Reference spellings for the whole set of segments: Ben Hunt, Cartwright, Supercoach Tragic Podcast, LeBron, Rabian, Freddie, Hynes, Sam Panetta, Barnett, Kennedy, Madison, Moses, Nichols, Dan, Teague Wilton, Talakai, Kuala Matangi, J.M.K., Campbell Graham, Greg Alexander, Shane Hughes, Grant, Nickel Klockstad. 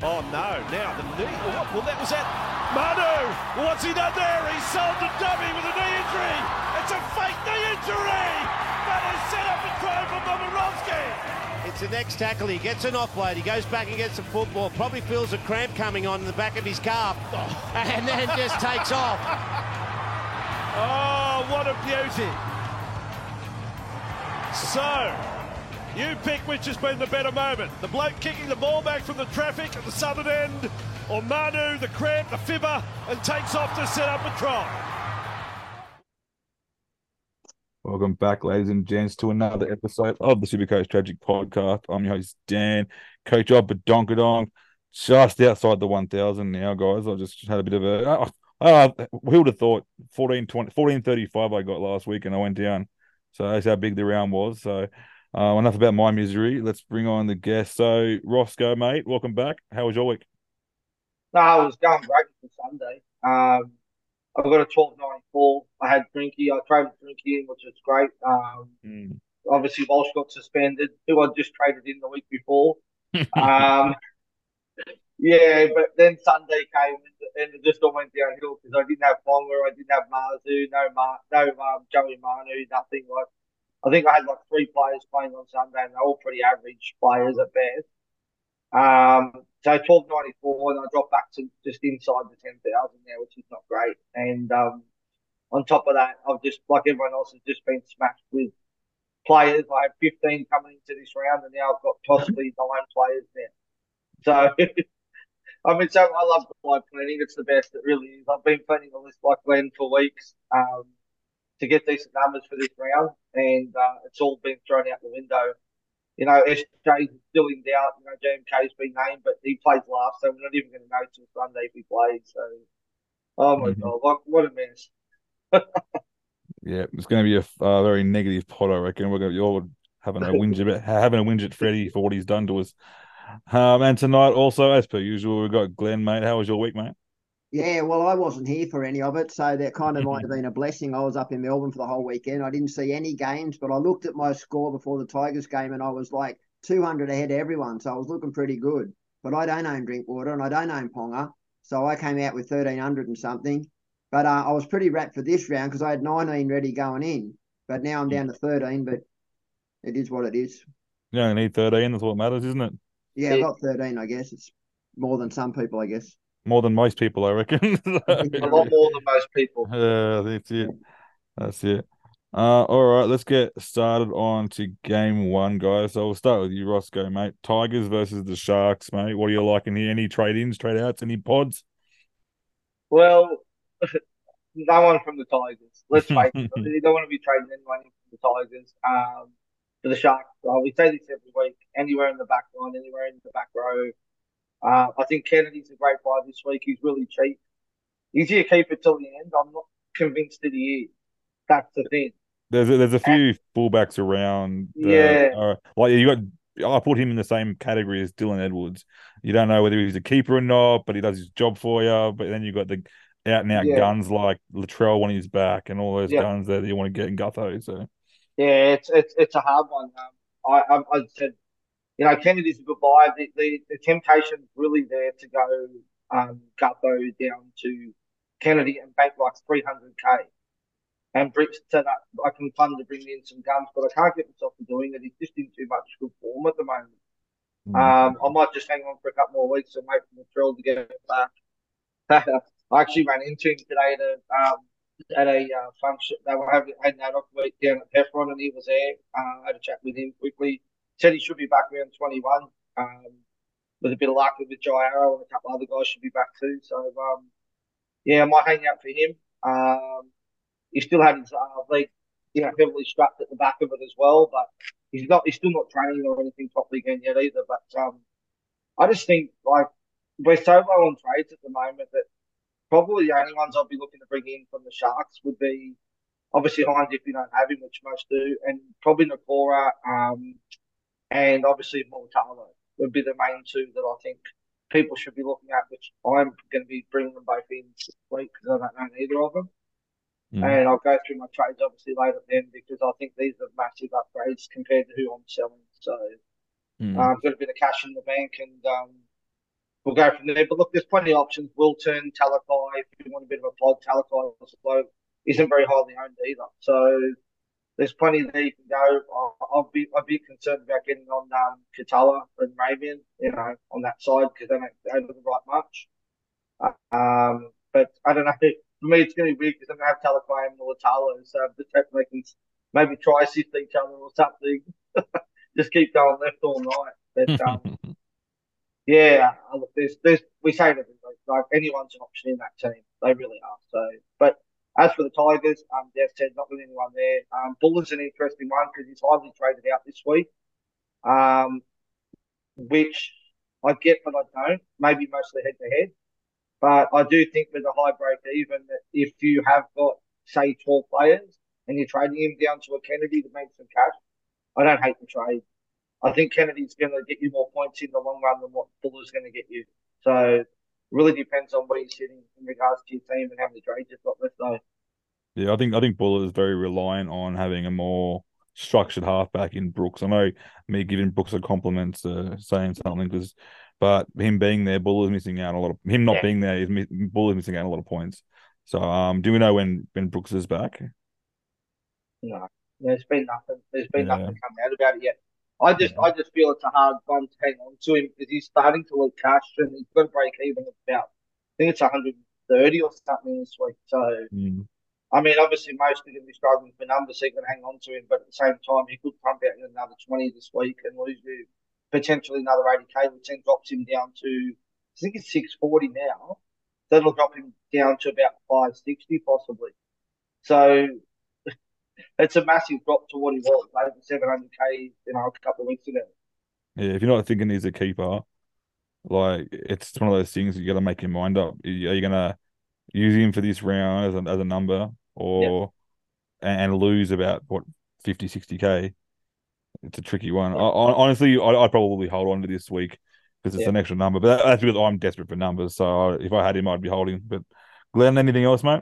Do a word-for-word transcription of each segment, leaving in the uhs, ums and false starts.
Oh no, now the knee, oh, well that was it. Manu, what's he done there? He sold the dummy with a knee injury. It's a fake knee injury. Manu set up a throw for Momorowski. It's the next tackle, he gets an offload, he goes back and gets the football, probably feels a cramp coming on in the back of his calf, oh. and then just takes off. Oh, what a beauty. So, you pick which has been the better moment. The bloke kicking the ball back from the traffic at the southern end, or Manu, the cramp, the fibber, and takes off to set up a try. Welcome back, ladies and gents, to another episode of the Supercoach Tragic Podcast. I'm your host, Dan, Coach of Badonkadonk, just outside the one thousand now, guys. I just had a bit of a... Uh, who would have thought fourteen twenty, fourteen thirty-five I got last week and I went down. So that's how big the round was. So uh, enough about my misery. Let's bring on the guest. So Roscoe, mate, welcome back. How was your week? No, I was going great for Sunday. Um, I got a twelve ninety-four. I had Drinky. I traded Drinky in, which was great. Um, mm. Obviously, Walsh got suspended, who I just traded in the week before. um, yeah, but then Sunday came and it just all went downhill because I didn't have Ponga, I didn't have Marzu, no Mar- no um, Joey Manu, nothing. Like, I think I had like three players playing on Sunday and they're all pretty average players at best. Um, so twelve ninety-four and I dropped back to just inside the ten thousand now, which is not great. And um, on top of that, I've just, like everyone else, has just been smashed with players. I had fifteen coming into this round and now I've got possibly nine players now. So... I mean, so I love my planning. It's the best. It really is. I've been planning on this like Glenn for weeks um, to get decent numbers for this round, and uh, it's all been thrown out the window. You know, S J's still in doubt. You know, J M K's been named, but he plays last, so we're not even going to know till Sunday if he plays. So, oh, my mm-hmm. God, what, what a mess. Yeah, it's going to be a uh, very negative pot, I reckon. We're going to be all having a whinge about, having a whinge at Freddie for what he's done to us. Um, and tonight also, as per usual, we've got Glenn, mate. How was your week, mate? Yeah, well, I wasn't here for any of it, so that kind of might have been a blessing. I was up in Melbourne for the whole weekend. I didn't see any games, but I looked at my score before the Tigers game and I was like two hundred ahead of everyone, so I was looking pretty good. But I don't own Drinkwater and I don't own Ponga, so I came out with thirteen hundred and something. But uh, I was pretty wrapped for this round because I had nineteen ready going in, but now I'm down to thirteen, but it is what it is. You only need thirteen, that's what matters, isn't it? Yeah, not thirteen, I guess. It's more than some people, I guess. More than most people, I reckon. So, a lot more than most people. Yeah, uh, that's it. That's it. Uh, all right, let's get started on to game one, guys. So we'll start with you, Roscoe, mate. Tigers versus the Sharks, mate. What are you liking here? Any trade-ins, trade-outs, any pods? Well, no one from the Tigers. Let's face it. They don't want to be trading anyone from the Tigers. Um, For the Sharks, well, we say this every week, anywhere in the back line, anywhere in the back row. Uh, I think Kennedy's a great buy this week. He's really cheap. Is he a keeper till the end? I'm not convinced that he is. That's the thing. There's a, there's a few and, fullbacks around. The, yeah. Uh, like you got, I put him in the same category as Dylan Edwards. You don't know whether he's a keeper or not, but he does his job for you. But then you got the out-and-out yeah. guns like Latrell when he's back and all those yeah. guns that you want to get in Gutho, so... Yeah, it's it's it's a hard one. Um, I, I I said, you know, Kennedy's a good buy. The, the, the temptation's really there to go um, Gutho down to Kennedy and bank like three hundred K. And Brooks said, I can fund to bring in some guns, but I can't get myself to doing it. He's just in too much good form at the moment. Mm. Um, I might just hang on for a couple more weeks and wait for the thrill to get back. I actually ran into him today to... Um, At a uh, function, they were having had that off week down at Pepperon, and he was there. Uh, I had a chat with him quickly. Said he should be back around twenty-one. Um, with a bit of luck with Jai Arrow and a couple other guys should be back too. So um, yeah, I might hang out for him. Um, he still had his uh, leg, you know, heavily strapped at the back of it as well. But he's not. He's still not training or anything top weekend yet either. But um, I just think like we're so low on trades at the moment that. Probably the only ones I'd be looking to bring in from the Sharks would be, obviously, Hynes if you don't have him, which most do, and probably Nikora um, and obviously Mortalo would be the main two that I think people should be looking at, which I'm going to be bringing them both in this week because I don't know either of them. Mm. And I'll go through my trades, obviously, later then because I think these are massive upgrades compared to who I'm selling. So mm. uh, I've got a bit of cash in the bank and... Um, we'll go from there. But look, there's plenty of options. Wilton, Talakai, if you want a bit of a pod, Talakai slow isn't very highly owned either. So there's plenty there you can go. I'll, I'll be I'd be concerned about getting on um, Katala and Rabian, you know, on that side because they don't they don't like much. Um, but I don't know. For me, it's going to be weird because I'm going to have Talakai and Latalo, so I'm just hoping they can maybe try sift each other or something. Just keep going left all night. But um, yeah, look, there's there's we say that like anyone's an option in that team. They really are. So, but as for the Tigers, um, Dev said not with anyone there. Um, Buller's an interesting one because he's highly traded out this week, um, which I get, but I don't. Maybe mostly head to head. But I do think with a high break even, that if you have got, say, twelve players and you're trading him down to a Kennedy to make some cash, I don't hate the trade. I think Kennedy's going to get you more points in the long run than what Fuller's going to get you. So really depends on where you're sitting in regards to your team and how many trades you've got left, though. Yeah, I think I think Buller is very reliant on having a more structured halfback in Brooks. I know me giving Brooks a compliment, uh, saying something because... But him being there, Buller's missing out a lot of him not yeah. being there is Buller's missing out a lot of points. So, um, do we know when, when Brooks is back? No, there's been nothing. There's been yeah. nothing coming out about it yet. I just, yeah. I just feel it's a hard one to hang on to him because he's starting to look cash and he's going to break even about. I think it's one hundred thirty or something this week. So, mm. I mean, obviously most are going to be struggling for numbers, so you can hang on to him. But at the same time, he could pump out in another twenty this week and lose you. Potentially another eighty K, which then drops him down to, I think it's six forty now. That'll drop him down to about five sixty possibly. So it's a massive drop to what he was, over seven hundred K, you know, a couple of weeks ago. Yeah, if you're not thinking he's a keeper, like, it's one of those things that you got to make your mind up. Are you going to use him for this round as a, as a number or yeah. and lose about, what, fifty, sixty K? It's a tricky one. I, honestly, I, I'd probably hold on to this week because it's yeah. an extra number. But that, that's because I'm desperate for numbers. So I, if I had him, I'd be holding. But Glenn, anything else, mate?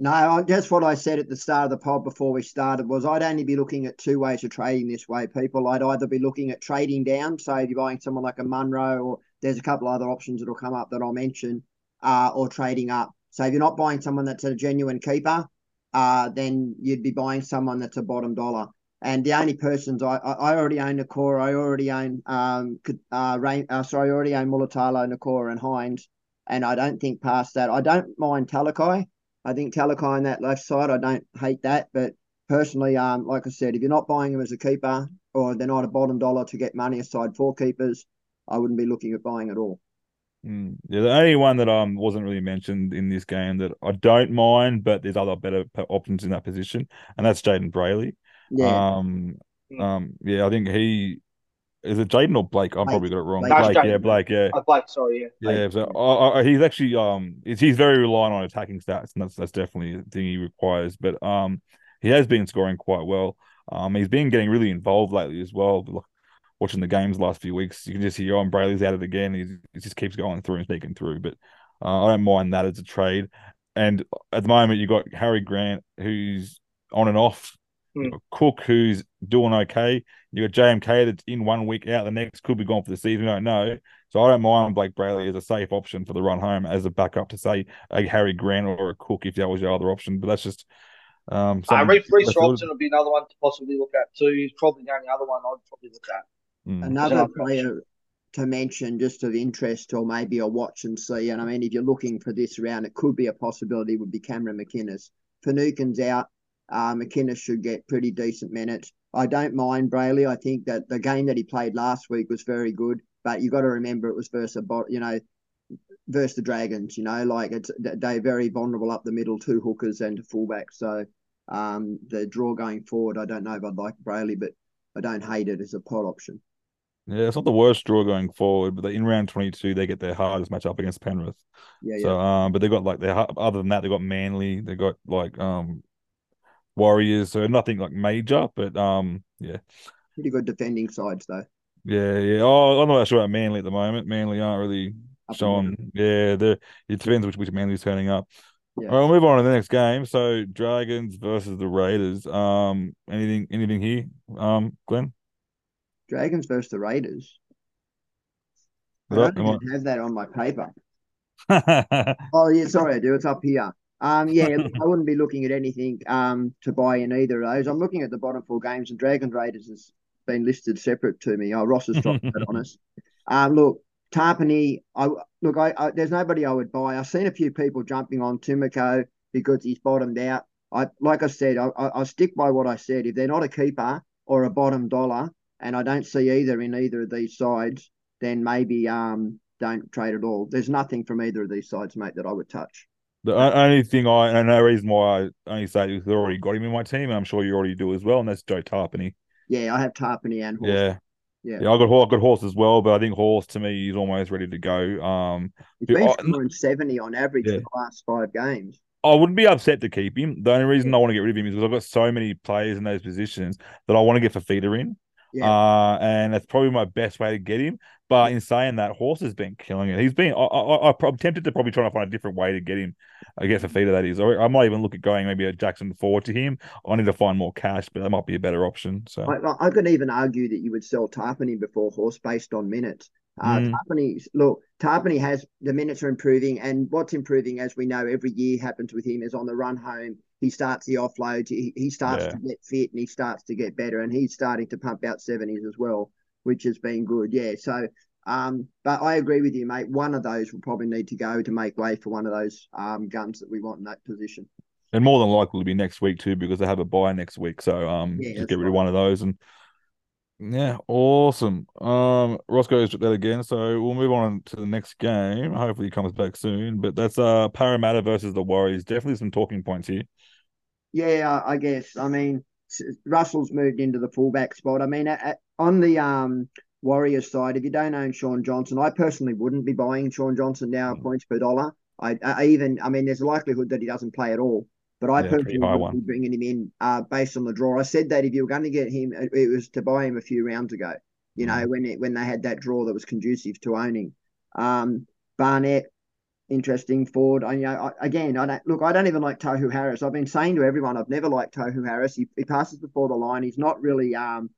No, I guess what I said at the start of the pod before we started was I'd only be looking at two ways of trading this way, people. I'd either be looking at trading down, so if you're buying someone like a Munro, or there's a couple of other options that will come up that I'll mention, uh, or trading up. So if you're not buying someone that's a genuine keeper, uh, then you'd be buying someone that's a bottom dollar. And the only persons I I already own Nikora, I already own um uh, Rain, uh sorry, I already own Mulatalo, Nikora, and Hynes, and I don't think past that. I don't mind Talakai. I think Talakai on that left side, I don't hate that. But personally, um, like I said, if you're not buying them as a keeper or they're not a bottom dollar to get money aside for keepers, I wouldn't be looking at buying at all. Mm. Yeah, the only one that um wasn't really mentioned in this game that I don't mind, but there's other better options in that position, and that's Jaden Brayley. Yeah. Um, um, yeah, I think he is it Jaden or Blake? I'm Blake. probably got it wrong. Blake, Blake, Blake yeah, Blake, yeah, oh, Blake. Sorry, yeah, yeah. So I, I, he's actually um, he's very reliant on attacking stats, and that's that's definitely the thing he requires. But um, he has been scoring quite well. Um, he's been getting really involved lately as well. Like, watching the games the last few weeks, you can just hear, oh, Brayley's at it again. He's, he just keeps going through and sneaking through. But uh, I don't mind that as a trade. And at the moment, you got Harry Grant, who's on and off. You've got Cook, who's doing okay. You've got J M K that's in one week, out the next, could be gone for the season. We don't know. So I don't mind Blake Brayley as a safe option for the run home as a backup to, say, a Harry Grant or a Cook if that was your other option. But that's just um, – uh, Reece Robson would be another one to possibly look at too. He's probably the only other one I'd probably look at. Mm. Another player to mention just of interest or maybe a watch and see, and I mean if you're looking for this round, it could be a possibility, would be Cameron McInnes. Finucane's out. Uh, McInnes should get pretty decent minutes. I don't mind Brayley. I think that the game that he played last week was very good, but you've got to remember it was versus, you know, versus the Dragons, you know, like it's, they're very vulnerable up the middle, two hookers and fullbacks. So um, the draw going forward, I don't know if I'd like Brayley, but I don't hate it as a pod option. Yeah, it's not the worst draw going forward, but in round twenty-two, they get their hardest match up against Penrith. Yeah, yeah. So, um, but they've got like, their, other than that, they've got Manly, they've got like, um, Warriors, so nothing like major, but um, yeah, pretty good defending sides though. Yeah, yeah. Oh, I'm not sure about Manly at the moment. Manly aren't really up showing. Yeah, the it depends which which Manly's turning up. Yeah. All right, we'll move on to the next game. So Dragons versus the Raiders. Um, anything, anything here? Um, Glenn. Dragons versus the Raiders. I don't think it has that on my paper. Oh, yeah, sorry, I do. It's up here. Um, yeah, I wouldn't be looking at anything um, to buy in either of those. I'm looking at the bottom four games, and Dragon Raiders has been listed separate to me. Oh, Ross has dropped that on us. Um, look, Tarpany, I, look, I, I, there's nobody I would buy. I've seen a few people jumping on Tumico because he's bottomed out. I, like I said, I, I, I stick by what I said. If they're not a keeper or a bottom dollar, and I don't see either in either of these sides, then maybe um, don't trade at all. There's nothing from either of these sides, mate, that I would touch. The only thing I, and the reason why I only say is I already got him in my team, and I'm sure you already do as well, and that's Joe Tarpany. Yeah, I have Tarpany and Horse. Yeah. Yeah, yeah I got Horse, I got Horse as well, but I think Horse to me is almost ready to go. Um, He's been scoring seventy on average yeah. for the last five games. I wouldn't be upset to keep him. The only reason I want to get rid of him is because I've got so many players in those positions that I want to get Fafita in. Yeah. Uh, and that's probably my best way to get him. But in saying that, Horse has been killing it. He's been, I, I, I'm tempted to probably try to find a different way to get him. I guess Fafita, that is. I, I might even look at going maybe a Jackson Ford to him. I need to find more cash, but that might be a better option. So I, I could even argue that you would sell Tarpany before Horse based on minutes. Uh, mm. Tarpany, look, Tarpany has the minutes are improving, and what's improving, as we know, every year happens with him is on the run home. He starts the offloads, he, he starts yeah. to get fit, and he starts to get better, and he's starting to pump out seventies as well, which has been good. Yeah, so um, but I agree with you, mate. One of those will probably need to go to make way for one of those um guns that we want in that position. And more than likely to be next week too, because they have a bye next week. So um, yeah, just get rid of one of those and. Yeah, awesome. Um, Roscoe's did that again, so we'll move on to the next game. Hopefully he comes back soon, but that's uh Parramatta versus the Warriors. Definitely some talking points here. Yeah, I guess. I mean, Russell's moved into the fullback spot. I mean, at, on the um Warriors side, if you don't own Sean Johnson, I personally wouldn't be buying Sean Johnson now. Mm. Points per dollar. I, I even, I mean, there's a likelihood that he doesn't play at all. But I yeah, personally would be bringing him in uh, based on the draw. I said that if you were going to get him, it was to buy him a few rounds ago, you know, when it, when they had that draw that was conducive to owning. Um, Barnett, interesting. Ford, I, you know, I, again, I don't look, I don't even like Tohu Harris. I've been saying to everyone, I've never liked Tohu Harris. He, he passes before the line. He's not really um,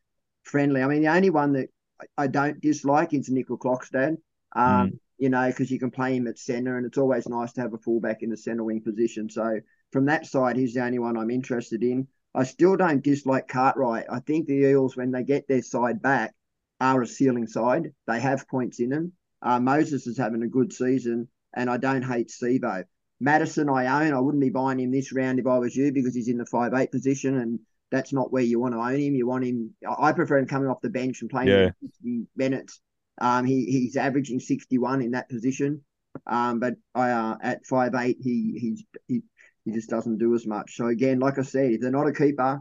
friendly. I mean, the only one that I, I don't dislike is Nickel Klockstad, um, mm. you know, because you can play him at centre, and it's always nice to have a fullback in the centre wing position. So, from that side, he's the only one I'm interested in. I still don't dislike Cartwright. I think the Eels, when they get their side back, are a ceiling side. They have points in them. Uh, Moses is having a good season, and I don't hate Sevo. Madison I own. I wouldn't be buying him this round if I was you, because he's in the five eight position, and that's not where you want to own him. You want him – I prefer him coming off the bench and playing yeah. sixty minutes. Um, he, he's averaging sixty-one in that position, um, but I, uh, at five eight, he, he's he, – he just doesn't do as much. So, again, like I said, if they're not a keeper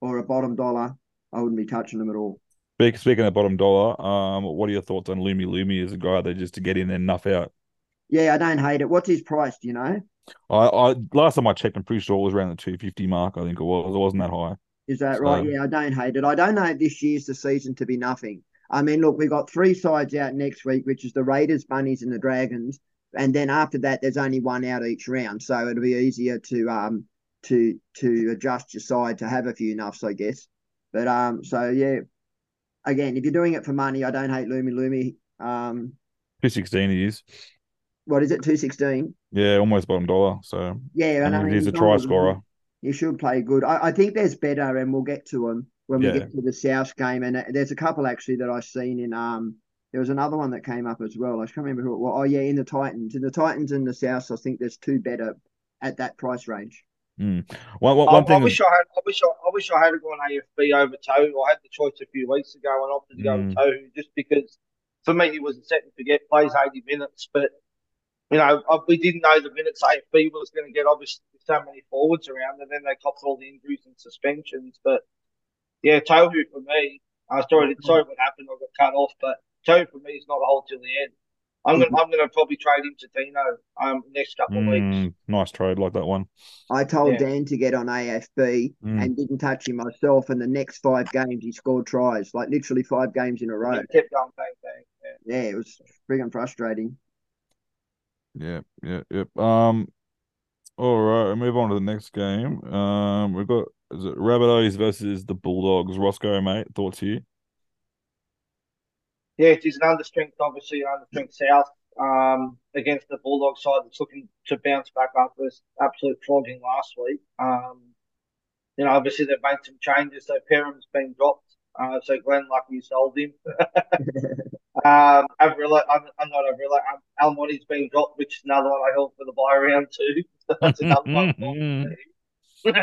or a bottom dollar, I wouldn't be touching them at all. Speaking of bottom dollar, um, what are your thoughts on Lumi Lumi as a guy that just to get in and nuff out? Yeah, I don't hate it. What's his price, do you know? I, I Last time I checked, I'm pretty sure it was around the two fifty mark, I think it was. It wasn't that high. Is that so, right? Yeah, I don't hate it. I don't know if this year's the season to be nuffing. I mean, look, we've got three sides out next week, which is the Raiders, Bunnies and the Dragons. And then after that, there's only one out each round, so it'll be easier to um to to adjust your side to have a few nuffs, I guess. But um, so yeah, again, if you're doing it for money, I don't hate Lumi Lumi. Um, two sixteen he is. What is it? Two sixteen. Yeah, almost bottom dollar. So yeah, I know, he's, he's a try scorer. He should play good. I, I think there's better, and we'll get to him when we yeah. get to the South game. And there's a couple actually that I've seen in um. There was another one that came up as well. I can't remember who it was. Oh, yeah, in the Titans. In the Titans and the South, I think there's two better at that price range. Mm. Well, well, one I, thing I, wish is... I, had, I, wish I, I wish I had gone A F B over Tohu. I had the choice a few weeks ago and opted to go mm. with Tohu just because, for me, he was a set and forget, plays eighty minutes. But, you know, I, we didn't know the minutes A F B was going to get, obviously, so many forwards around, and then they copped all the injuries and suspensions. But, yeah, Tohu for me, uh, sorry, sorry what happened, I got cut off, but Tohu for me is not a hold till the end. I'm gonna, I'm gonna probably trade him to Dino um next couple of mm, weeks. Nice trade, like that one. I told yeah. Dan to get on A F B mm. and didn't touch him myself. And the next five games, he scored tries, like literally five games in a row. He kept going, bang, bang. Yeah. yeah, it was friggin' frustrating. Yeah, yeah, yep. Yeah. Um, all right, we'll move on to the next game. Um, we've got is it Rabbitohs versus the Bulldogs. Roscoe, mate, thoughts here? Yeah, it is an under-strength, obviously, an under-strength south um, against the Bulldog side that's looking to bounce back after this absolute flogging last week. Um, you know, obviously they've made some changes. So Perum's been dropped. Uh, so Glenn, lucky you sold him. um, Avrila, I'm, I'm not Avrila. Um, Almonti's been dropped, which is another one I held for the buy round too. So that's another one.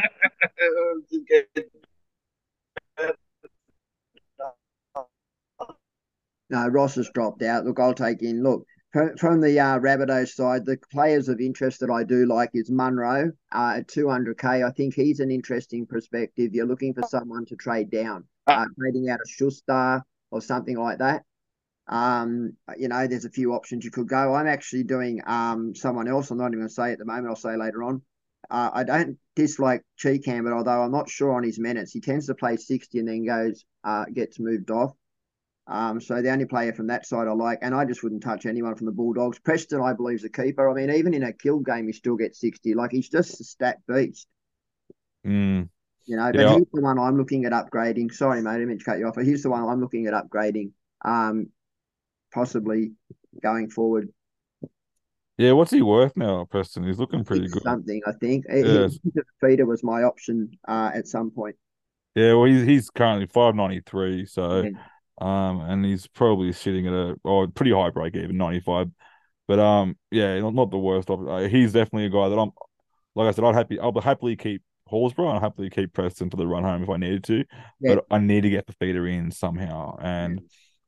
No, Ross has dropped out. Look, I'll take in. Look, from, from the uh, Rabbitohs side, the players of interest that I do like is Munro uh, at two hundred K. I think he's an interesting perspective. You're looking for someone to trade down, uh, trading out a Schuster or something like that. Um, you know, there's a few options you could go. I'm actually doing um someone else. I'm not even going to say at the moment. I'll say later on. Uh, I don't dislike Cheekham, but although I'm not sure on his minutes, he tends to play sixty and then goes uh, gets moved off. Um, so the only player from that side I like, and I just wouldn't touch anyone from the Bulldogs. Preston, I believe, is a keeper. I mean, even in a kill game, he still gets sixty. Like, he's just a stat beast. Mm. You know, but yeah. He's the one I'm looking at upgrading. Sorry, mate, I didn't mean to cut you off. But he's the one I'm looking at upgrading, um, possibly going forward. Yeah, what's he worth now, Preston? He's looking pretty good. Something, I think. Yeah. Feeder was my option uh, at some point. Yeah, well, he's, he's currently five ninety-three, so... Yeah. Um and he's probably sitting at a oh, pretty high break even ninety-five, but um yeah, not, not the worst. Uh, he's definitely a guy that I'm, like I said, I'd happy I'll happily keep Horsburgh and I'll happily keep Preston for the run home if I needed to, yeah. But I need to get the feeder in somehow, and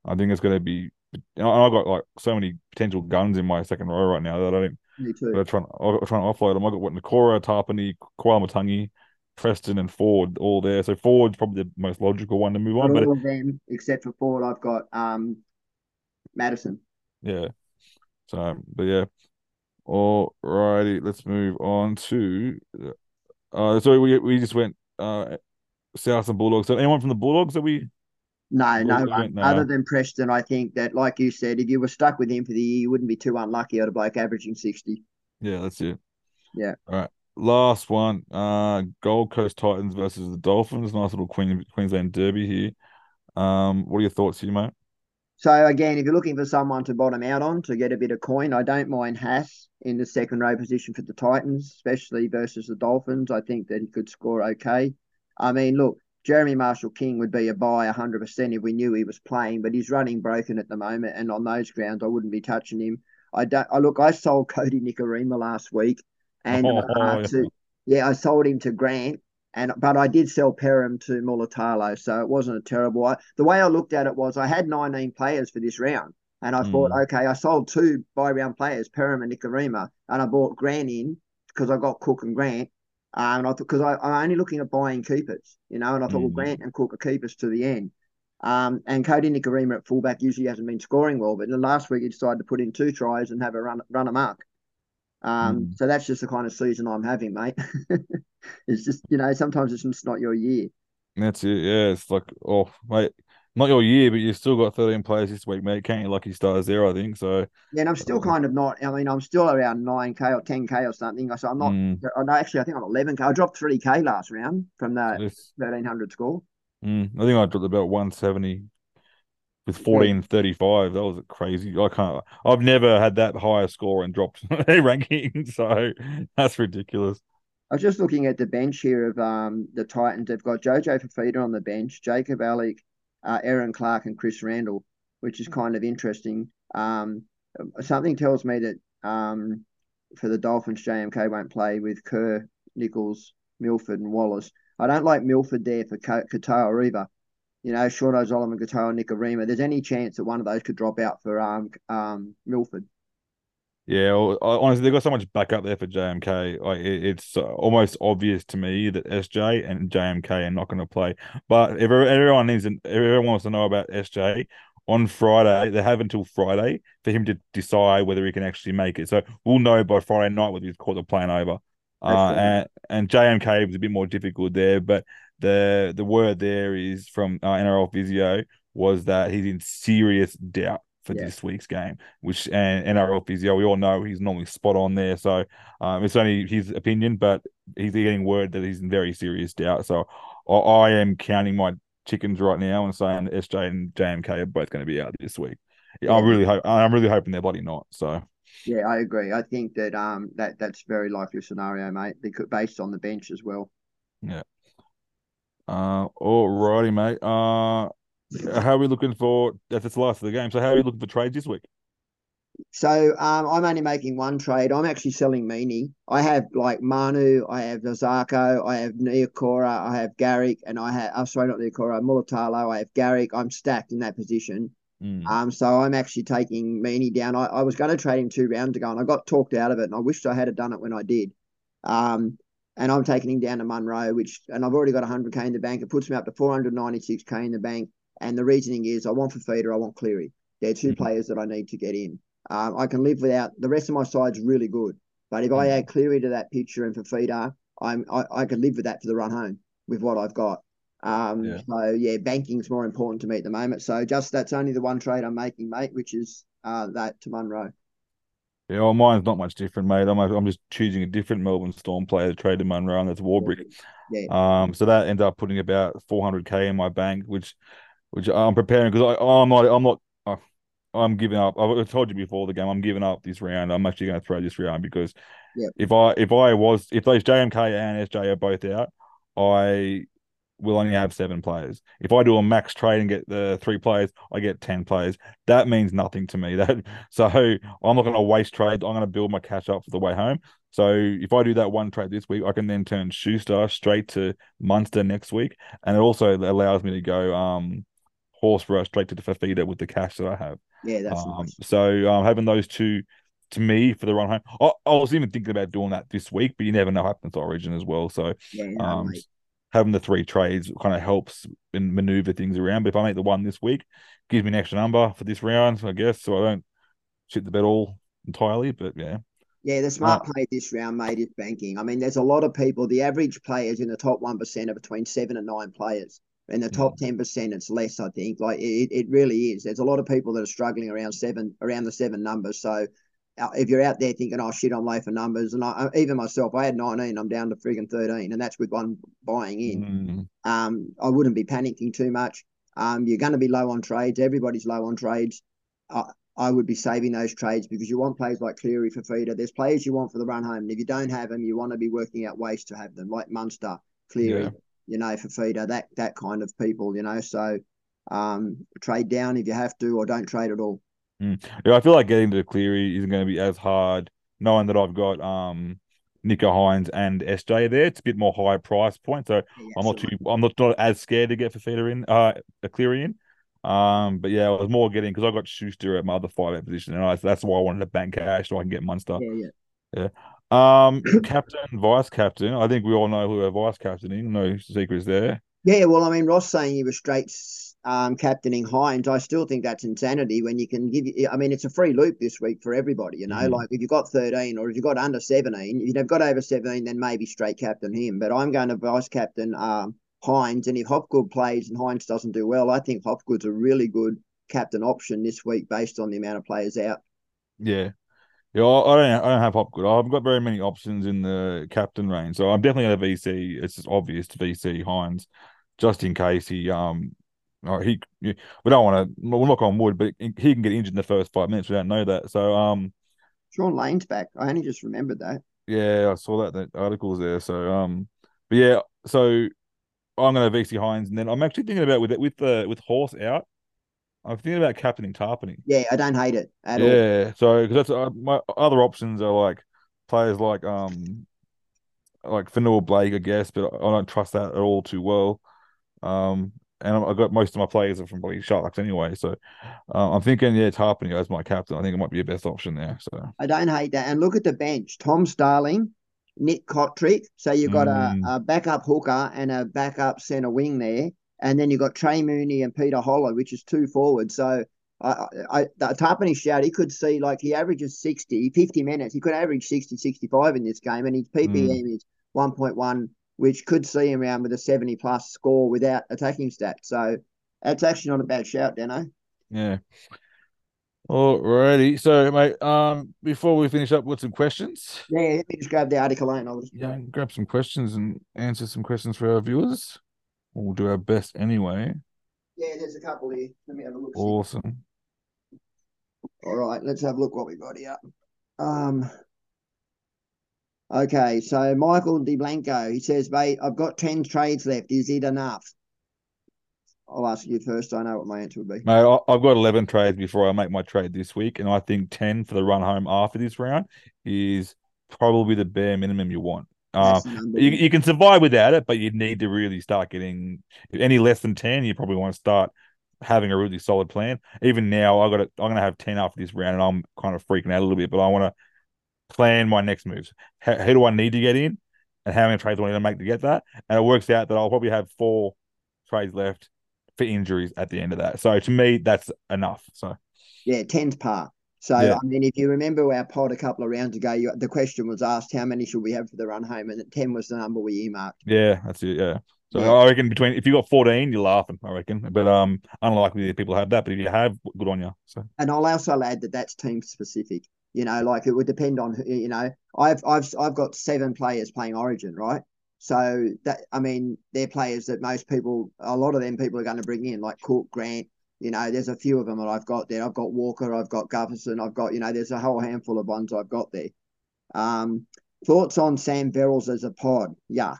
yeah. I think it's going to be. I've got like so many potential guns in my second row right now that I don't. Me too. That I'm trying I'm trying to offload them. I've got what Nikora, Tarpany, Kuala Matangi, Preston and Ford all there. So Ford's probably the most logical one to move on. All but all of them, except for Ford, I've got um, Madison. Yeah. So, but yeah. All righty. Let's move on to... Uh, so we we just went uh, South and Bulldogs. So anyone from the Bulldogs that we... No, Bulldogs no one. No. Other than Preston, I think that, like you said, if you were stuck with him for the year, you wouldn't be too unlucky out of like averaging sixty. Yeah, that's it. Yeah. All right. Last one, uh, Gold Coast Titans versus the Dolphins. Nice little Queen, Queensland derby here. Um, what are your thoughts here, mate? So, again, if you're looking for someone to bottom out on to get a bit of coin, I don't mind Haas in the second row position for the Titans, especially versus the Dolphins. I think that he could score okay. I mean, look, Jeremy Marshall-King would be a buy one hundred percent if we knew he was playing, but he's running broken at the moment, and on those grounds, I wouldn't be touching him. I don't. I Look, I sold Cody Nikorima last week. And oh, uh, to, yeah. yeah, I sold him to Grant, and but I did sell Perum to Mulatalo, so it wasn't a terrible. I, the way I looked at it was I had nineteen players for this round, and I mm. thought, okay, I sold two buy round players, Perum and Nikorima, and I bought Grant in because I got Cook and Grant, um, and I because I I'm only looking at buying keepers, you know, and I thought, mm. well, Grant and Cook are keepers to the end, um, and Cody Nikorima at fullback usually hasn't been scoring well, but in the last week he decided to put in two tries and have a run run amok. Um, mm. So that's just the kind of season I'm having, mate. It's just, you know, sometimes it's just not your year. That's it, yeah. It's like, oh, mate, not your year, but you've still got thirteen players this week, mate. Can't you lucky stars there, I think. So yeah, and I'm still kind of not, I mean, I'm still around nine K or ten K or something. So I'm not, mm. I know, actually, I think I'm eleven K. I dropped three K last round from the yes. thirteen hundred score. Mm. I think I dropped about one seventy. With fourteen thirty-five, that was crazy. I can't. I've never had that high a score and dropped a ranking, so that's ridiculous. I was just looking at the bench here of um the Titans. They've got Jojo Fafita on the bench, Jacob Alec, uh, Aaron Clark, and Chris Randall, which is kind of interesting. Um, something tells me that um for the Dolphins, J M K won't play with Kerr, Nichols, Milford, and Wallace. I don't like Milford there for Katoa Riva. You know, Shorto, Zolomon, Gutho, and Nikorima. There's any chance that one of those could drop out for um, um Milford. Yeah, well, honestly, they've got so much backup there for J M K. Like, it, it's almost obvious to me that S J and J M K are not going to play. But if everyone needs, an, if everyone wants to know about S J on Friday. They have until Friday for him to decide whether he can actually make it. So we'll know by Friday night whether he's caught the plane over. Uh, and, and J M K was a bit more difficult there, but. The the word there is from uh, N R L Physio was that he's in serious doubt for yeah. this week's game, which and N R L Physio, we all know he's normally spot on there. So um, it's only his opinion, but he's getting word that he's in very serious doubt. So I, I am counting my chickens right now and saying that S J and J M K are both going to be out this week. Yeah. I really hope. I'm really hoping they're bloody not. So. Yeah, I agree. I think that um that that's a very likely scenario, mate. They could, based on the bench as well. Yeah. Uh, all righty, mate. Uh, how are we looking for? That's the last of the game. So, how are we looking for trades this week? So, um, I'm only making one trade. I'm actually selling Meany. I have like Manu, I have Ozako, I have Nikora, I have Garrick, and I have. Oh, sorry, not Nikora, Mulatalo. I have Garrick. I'm stacked in that position. Mm. Um, so I'm actually taking Meany down. I, I was going to trade him two rounds ago, and I got talked out of it, and I wished I had done it when I did. Um, and I'm taking him down to Munro, which, and I've already got one hundred K in the bank. It puts me up to four hundred ninety-six K in the bank. And the reasoning is I want Fafita, I want Cleary. They're two mm-hmm. players that I need to get in. Um, I can live without the rest of my side's really good, but if mm-hmm. I add Cleary to that picture and Fafita, I'm I, I could live with that for the run home with what I've got. Um, yeah. so yeah, banking's more important to me at the moment. So just, that's only the one trade I'm making, mate, which is, uh, that to Munro. Yeah. Well, mine's not much different, mate. I'm, I'm just choosing a different Melbourne Storm player to trade to Munro, and that's Warbrick. Yeah. Um, so that ends up putting about four hundred K in my bank, which, which I'm preparing because I, I'm not, I'm not, I'm giving up. I told you before the game, I'm giving up this round. I'm actually going to throw this round because yeah. if I, if I was, if those J M K and S J are both out, I, we'll only have seven players. If I do a max trade and get the three players, I get ten players. That means nothing to me. That so I'm not going to waste trades. I'm going to build my cash up for the way home. So if I do that one trade this week, I can then turn Schuster straight to Munster next week, and it also allows me to go um Horse Rush straight to the Fafita with the cash that I have. Yeah, that's um, nice. So um, having those two to me for the run home. I, I was even thinking about doing that this week, but you never know what happens to Origin as well. So yeah, no, um. Mate. Having the three trades kind of helps and maneuver things around. But if I make the one this week, it gives me an extra number for this round, I guess, so I don't shit the bed all entirely. But yeah. Yeah, the smart uh, play this round, mate, is banking. I mean, there's a lot of people, the average players in the top one percent are between seven and nine players. In the top yeah. ten percent, it's less, I think. Like, it, it really is. There's a lot of people that are struggling around seven, around the seven numbers. So if you're out there thinking, oh, shit, I'm low for numbers, and I, even myself, I had nineteen, I'm down to frigging thirteen, and that's with one buying in. Mm. Um, I wouldn't be panicking too much. Um, you're going to be low on trades. Everybody's low on trades. I, I would be saving those trades because you want players like Cleary, Fafita. There's players you want for the run home, and if you don't have them, you want to be working out ways to have them, like Munster, Cleary, yeah. you know, Fafita, that that kind of people, you know. So um, trade down if you have to, or don't trade at all. Mm. Yeah, I feel like getting to Cleary isn't going to be as hard, knowing that I've got um Nico Hynes and S J there. It's a bit more high price point, so yeah, I'm not too, I'm not, not as scared to get Fafita in, uh, a Cleary in. Um, but yeah, I was more getting because I got Schuster at my other five-out position, and I, that's why I wanted to bank cash so I can get Munster. Yeah, yeah. yeah. Um, captain, vice captain. I think we all know who our vice captain is. No secrets there. Yeah, well, I mean, Ross saying he was straight. Um, captaining Hynes, I still think that's insanity when you can give – I mean, it's a free loop this week for everybody, you know. Mm-hmm. Like, if you've got thirteen or if you've got under seventeen, if you've got over seventeen, then maybe straight captain him. But I'm going to vice-captain um, Hynes, and if Hopgood plays and Hynes doesn't do well, I think Hopgood's a really good captain option this week based on the amount of players out. Yeah. Yeah, I don't I don't have Hopgood. I haven't got very many options in the captain range, so I'm definitely going to V C. It's just obvious to V C Hynes just in case he – um. Or he, we don't want to knock on wood, but he can get injured in the first five minutes. We don't know that. So, um, Sean Lane's back. I only just remembered that. Yeah, I saw that the article's there. So, um, but yeah, so I'm going to V C Hynes, and then I'm actually thinking about with it with the uh, with Horse out. I'm thinking about captaining Tarpany. Yeah, I don't hate it at yeah, all. Yeah, so because that's uh, my other options are like players like um like Fanua Blake, I guess, but I don't trust that at all too well. Um. And I got most of my players are from probably Sharks anyway, so uh, I'm thinking, yeah, Tarpany as my captain. I think it might be your best option there. So I don't hate that. And look at the bench: Tom Starling, Nick Cottrick. So you've got mm. a, a backup hooker and a backup centre wing there, and then you've got Trey Mooney and Peter Hollow, which is two forwards. So I, I, the Tarpany shout, he could see like he averages sixty, fifty minutes. He could average sixty, sixty-five in this game, and his P P M mm. is one point one. Which could see him around with a seventy-plus score without attacking stats. So that's actually not a bad shout, Dano. Yeah. Alrighty. So, mate, um, before we finish up with some questions. Yeah, let me just grab the article and I'll just... Yeah, grab some questions and answer some questions for our viewers. We'll do our best anyway. Yeah, there's a couple here. Let me have a look. Awesome. All right, let's have a look what we got here. Um. Okay, so Michael DeBlanco, he says, mate, I've got ten trades left. Is it enough? I'll ask you first. I know what my answer would be. No, I've got eleven trades before I make my trade this week, and I think ten for the run home after this round is probably the bare minimum you want. Uh, you, you can survive without it, but you need to really start getting any less than ten. You probably want to start having a really solid plan. Even now, I got I'm going to have ten after this round, and I'm kind of freaking out a little bit. But I want to plan my next moves. How, who do I need to get in, and how many trades do I need to make to get that? And it works out that I'll probably have four trades left for injuries at the end of that. So to me, that's enough. So yeah, ten's par. So, yeah. I mean, if you remember our pod a couple of rounds ago, you, the question was asked, how many should we have for the run home? And ten was the number we earmarked. Yeah, that's it, yeah. So, yeah. I reckon between – if you got fourteen, you're laughing, I reckon. But um, unlikely that people have that. But if you have, good on you. So. And I'll also add that that's team-specific. You know, like it would depend on – you know, I've I've I've got seven players playing Origin, right? So, that I mean, they're players that most people – a lot of them people are going to bring in, like Cook, Grant. You know, there's a few of them that I've got there. I've got Walker, I've got Gutherson, I've got, you know, there's a whole handful of ones I've got there. Um, thoughts on Sam Verrills as a pod? Yuck.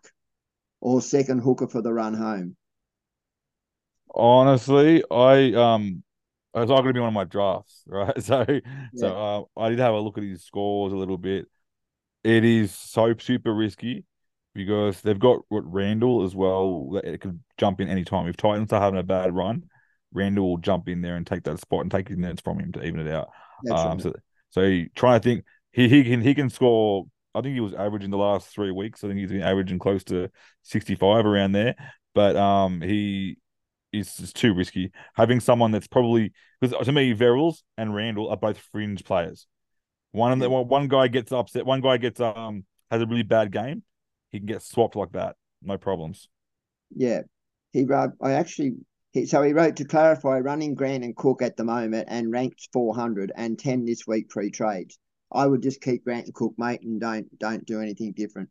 Or second hooker for the run home? Honestly, I um, it's not going to be one of my drafts, right? So, yeah. so uh, I did have a look at his scores a little bit. It is so super risky because they've got what, Randall as well. That it could jump in any time. If Titans are having a bad run, Randall will jump in there and take that spot and take his minutes from him to even it out. Um, right. So, so trying to think, he he can he can score. I think he was averaging the last three weeks. I think he's been averaging close to sixty-five around there. But um, he is just too risky. Having someone that's probably because to me, Verrills and Randall are both fringe players. One of yeah. them, one guy gets upset. One guy gets um has a really bad game. He can get swapped like that, no problems. Yeah, he. Uh, I actually. So he wrote, to clarify, running Grant and Cook at the moment and ranked four hundred and ten this week pre-trades. I would just keep Grant and Cook, mate, and don't don't do anything different.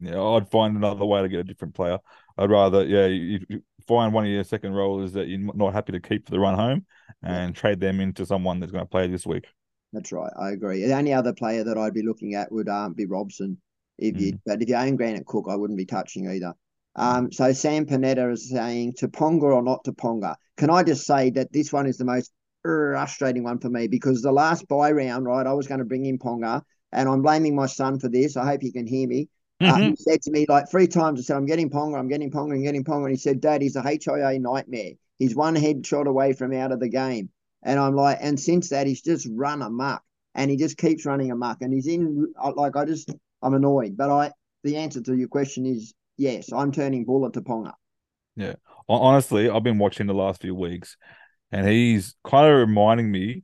Yeah, I'd find another way to get a different player. I'd rather, yeah, you, you find one of your second rollers that you're not happy to keep for the run home and yeah. trade them into someone that's going to play this week. That's right. I agree. The only other player that I'd be looking at would um, be Robson. If mm. you, But if you own Grant and Cook, I wouldn't be touching either. Um, so Sam Panetta is saying, to Ponga or not to Ponga? Can I just say that this one is the most frustrating one for me because the last buy round, right, I was going to bring in Ponga, and I'm blaming my son for this. I hope you can hear me. Mm-hmm. uh, he said to me like three times, I said, I'm getting Ponga, I'm getting Ponga, I'm getting Ponga. And he said, Dad, he's a H I A nightmare. He's one headshot away from out of the game. And I'm like, and since that, he's just run amok. And he just keeps running amok. And he's in, like, I just, I'm annoyed. But I, the answer to your question is, yes, I'm turning Buller to Ponga. Yeah. Honestly, I've been watching the last few weeks, and he's kind of reminding me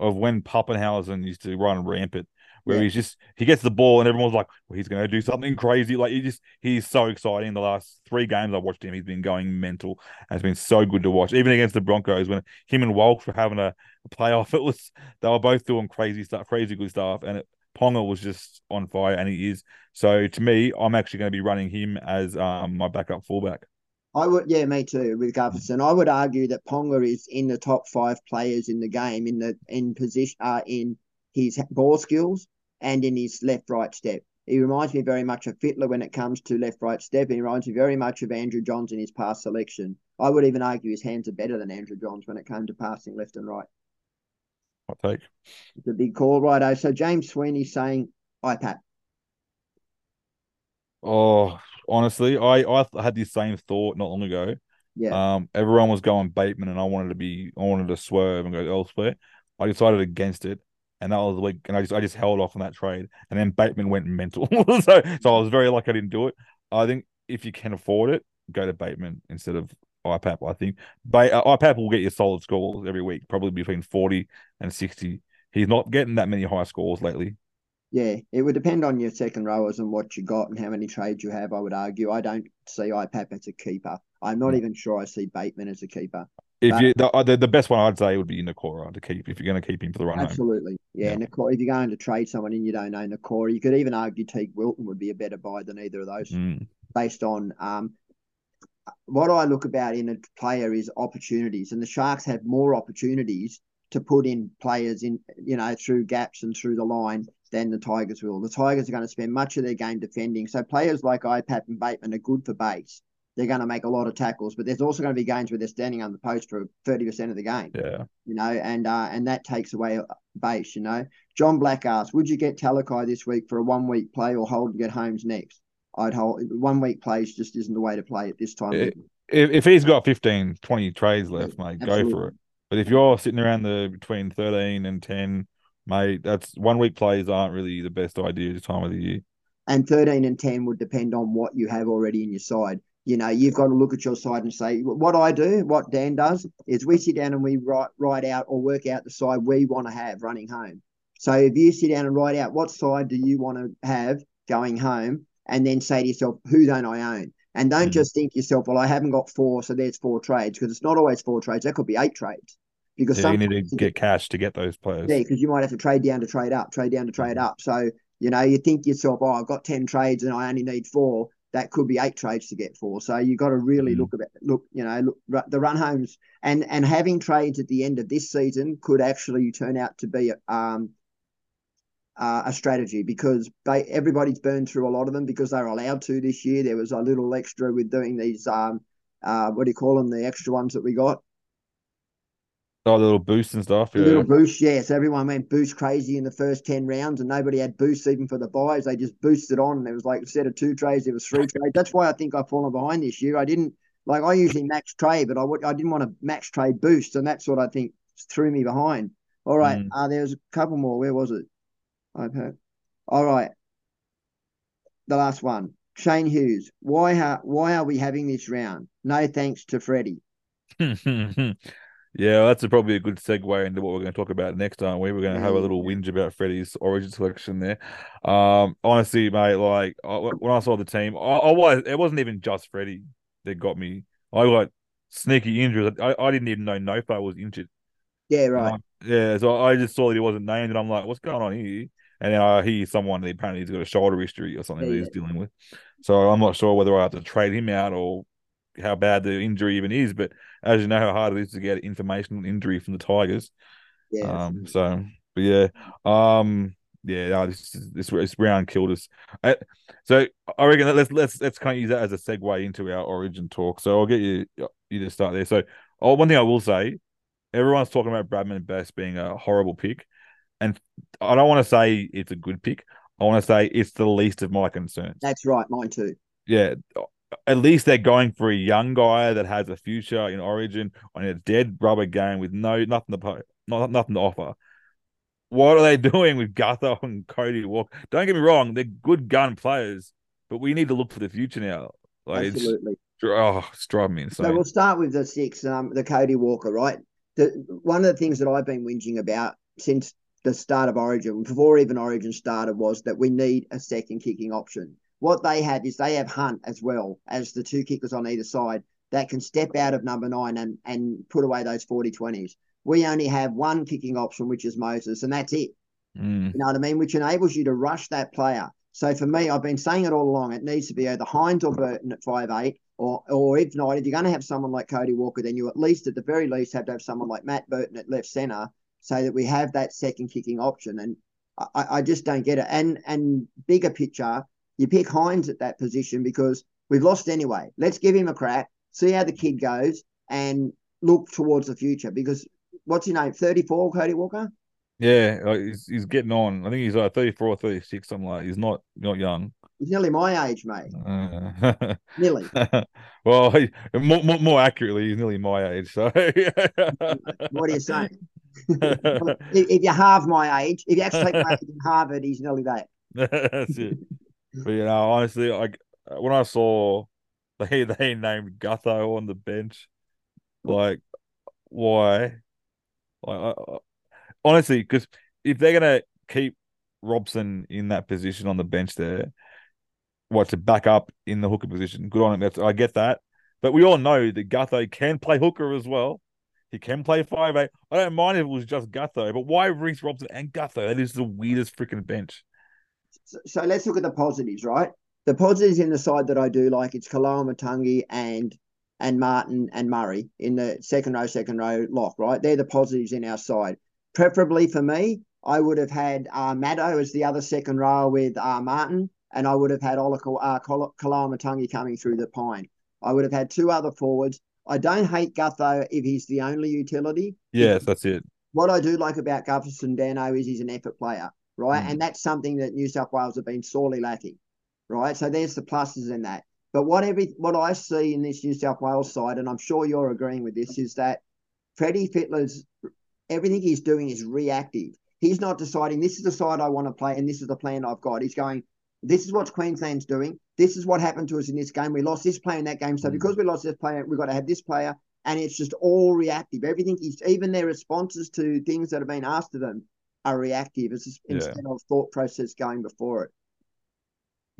of when Pappenhausen used to run rampant, where yeah. he's just – he gets the ball and everyone's like, well, he's going to do something crazy. Like, he just he's so exciting. The last three games I've watched him, he's been going mental, and it's been so good to watch. Even against the Broncos, when him and Walsh were having a, a playoff, it was they were both doing crazy stuff, crazy good stuff, and it – Ponga was just on fire, and he is. So, to me, I'm actually going to be running him as um, my backup fullback. I would, yeah, me too, with Gutherson. I would argue that Ponga is in the top five players in the game in the in position, uh, in his ball skills and in his left-right step. He reminds me very much of Fittler when it comes to left-right step. He reminds me very much of Andrew Johns in his pass selection. I would even argue his hands are better than Andrew Johns when it came to passing left and right. I'll take. It's a big call, righto. So James Sweeney's saying iPad. Oh, honestly, I, I had this same thought not long ago. Yeah. Um, everyone was going Bateman, and I wanted to be, I wanted to swerve and go elsewhere. I decided against it, and that was like, and I just, I just held off on that trade, and then Bateman went mental. so, so I was very lucky I didn't do it. I think if you can afford it, go to Bateman instead of I P A P, I think. But uh, I P A P will get you solid scores every week, probably between forty and sixty. He's not getting that many high scores lately. Yeah, it would depend on your second rowers and what you got and how many trades you have, I would argue. I don't see I P A P as a keeper. I'm not yeah. even sure I see Bateman as a keeper. If but, you, the, the, the best one I'd say would be Nikora to keep, if you're going to keep him for the run absolutely. Home. Absolutely. Yeah, yeah. Nikora, if you're going to trade someone in, you don't know Nikora. You could even argue Teague Wilton would be a better buy than either of those mm. based on... um. what I look about in a player is opportunities, and the Sharks have more opportunities to put in players in, you know, through gaps and through the line than the Tigers will. The Tigers are going to spend much of their game defending. So players like Ipat and Bateman are good for base. They're going to make a lot of tackles, but there's also going to be games where they're standing on the post for thirty percent of the game. Yeah, you know, and uh, and that takes away base, you know. John Black asked, would you get Talakai this week for a one-week play or hold and get Holmes next? I'd hold. One-week plays just isn't the way to play at this time. It, if, if he's got fifteen, twenty trades left, mate, absolutely. Go for it. But if you're sitting around the between thirteen and ten, mate, that's one-week plays aren't really the best idea at the time of the year. And thirteen and ten would depend on what you have already in your side. You know, you've got to look at your side and say, what I do, what Dan does, is we sit down and we write, write out or work out the side we want to have running home. So if you sit down and write out what side do you want to have going home, and then say to yourself, who don't I own? And don't mm-hmm. just think to yourself, well, I haven't got four, so there's four trades, because it's not always four trades. That could be eight trades. Because yeah, you need to get, get cash to get those players. Yeah, because you might have to trade down to trade up, trade down to trade up. So, you know, you think to yourself, oh, I've got ten trades and I only need four. That could be eight trades to get four. So you've got to really mm. look about, look, you know, look, the run homes and, and having trades at the end of this season could actually turn out to be a, um, uh, a strategy, because they, everybody's burned through a lot of them because they're allowed to this year. There was a little extra with doing these, um, uh, what do you call them, the extra ones that we got? Oh, the little boosts and stuff. Yeah. Little boosts, yes. Yeah. So everyone went boost crazy in the first ten rounds, and nobody had boosts even for the buys. They just boosted on, and it was like instead of two trades, there was three trades. That's why I think I've fallen behind this year. I didn't like I usually max trade, but I, w- I didn't want to max trade boosts, and that sort of I think threw me behind. All right, mm. uh, there was a couple more. Where was it? I've heard. All right, the last one. Shane Hughes. Why ha- Why are we having this round? No thanks to Freddie. Yeah, that's a, probably a good segue into what we're going to talk about next, aren't we? We're going to have a little whinge about Freddie's origin selection there. Um, honestly, mate, like I, when I saw the team, I, I was, it wasn't even just Freddie that got me. I got sneaky injuries. I, I didn't even know Nofa was injured. Yeah, right. Um, yeah, so I just saw that he wasn't named, and I'm like, what's going on here? And then I hear someone that apparently he's got a shoulder injury or something yeah, that he's yeah. dealing with. So I'm not sure whether I have to trade him out or how bad the injury even is, but as you know how hard it is to get information on injury from the Tigers. Yeah. Um, so, but yeah. Um, yeah, no, this, this this round killed us. I, so I reckon let's let's let's kind of use that as a segue into our origin talk. So I'll get you you to start there. So oh, one thing I will say, everyone's talking about Bradman Best being a horrible pick, and I don't want to say it's a good pick. I want to say it's the least of my concerns. That's right, mine too. Yeah. At least they're going for a young guy that has a future in Origin on a dead rubber game with no nothing to po- not, nothing to offer. What are they doing with Gutho and Cody Walker? Don't get me wrong, they're good gun players, but we need to look for the future now. Like, absolutely. It's, oh, it's driving me insane. So we'll start with the six, um, the Cody Walker, right? The, one of the things that I've been whinging about since the start of Origin, before even Origin started, was that we need a second kicking option. What they have is they have Hunt as well as the two kickers on either side that can step out of number nine and, and put away those forty twenties. We only have one kicking option, which is Moses, and that's it. Mm. You know what I mean? Which enables you to rush that player. So for me, I've been saying it all along. It needs to be either Hynes or Burton at five eight, or or if not, if you're going to have someone like Cody Walker, then you at least, at the very least, have to have someone like Matt Burton at left centre so that we have that second kicking option. And I, I just don't get it. And and bigger picture, you pick Hynes at that position because we've lost anyway. Let's give him a crack, see how the kid goes, and look towards the future. Because what's your name? thirty-four, Cody Walker. Yeah, he's, he's getting on. I think he's like thirty-four or thirty-six. I'm like, he's not not young. He's nearly my age, mate. Uh, nearly. Well, he, more, more accurately, he's nearly my age. So, what are you saying? If you halve my age, if you actually take my age in Harvard, he's nearly that. That's it. But, you know, honestly, I, when I saw they, they named Gutho on the bench, like, why? Like, I, I, honestly, because if they're going to keep Robson in that position on the bench there, what, to back up in the hooker position, good on him. That's, I get that. But we all know that Gutho can play hooker as well. He can play five eight. I don't mind if it was just Gutho, but why Reece Robson and Gutho? That is the weirdest freaking bench. So, so let's look at the positives, right? The positives in the side that I do like, it's Kuala Matangi and and Martin and Murray in the second row, second row lock, right? They're the positives in our side. Preferably for me, I would have had uh, Maddo as the other second row with uh, Martin, and I would have had Ola, uh, Kuala Matangi coming through the pine. I would have had two other forwards. I don't hate Gutho if he's the only utility. Yes, that's it. What I do like about Gutherson Dano is he's an effort player, right? Mm. And that's something that New South Wales have been sorely lacking, right? So there's the pluses in that. But what every what I see in this New South Wales side, and I'm sure you're agreeing with this, is that Freddie Fittler's, everything he's doing is reactive. He's not deciding, this is the side I want to play and this is the plan I've got. He's going, this is what Queensland's doing. This is what happened to us in this game. We lost this player in that game. So because we lost this player, we've got to have this player. And it's just all reactive. Everything is, even their responses to things that have been asked of them are reactive it's yeah. instead of thought process going before it.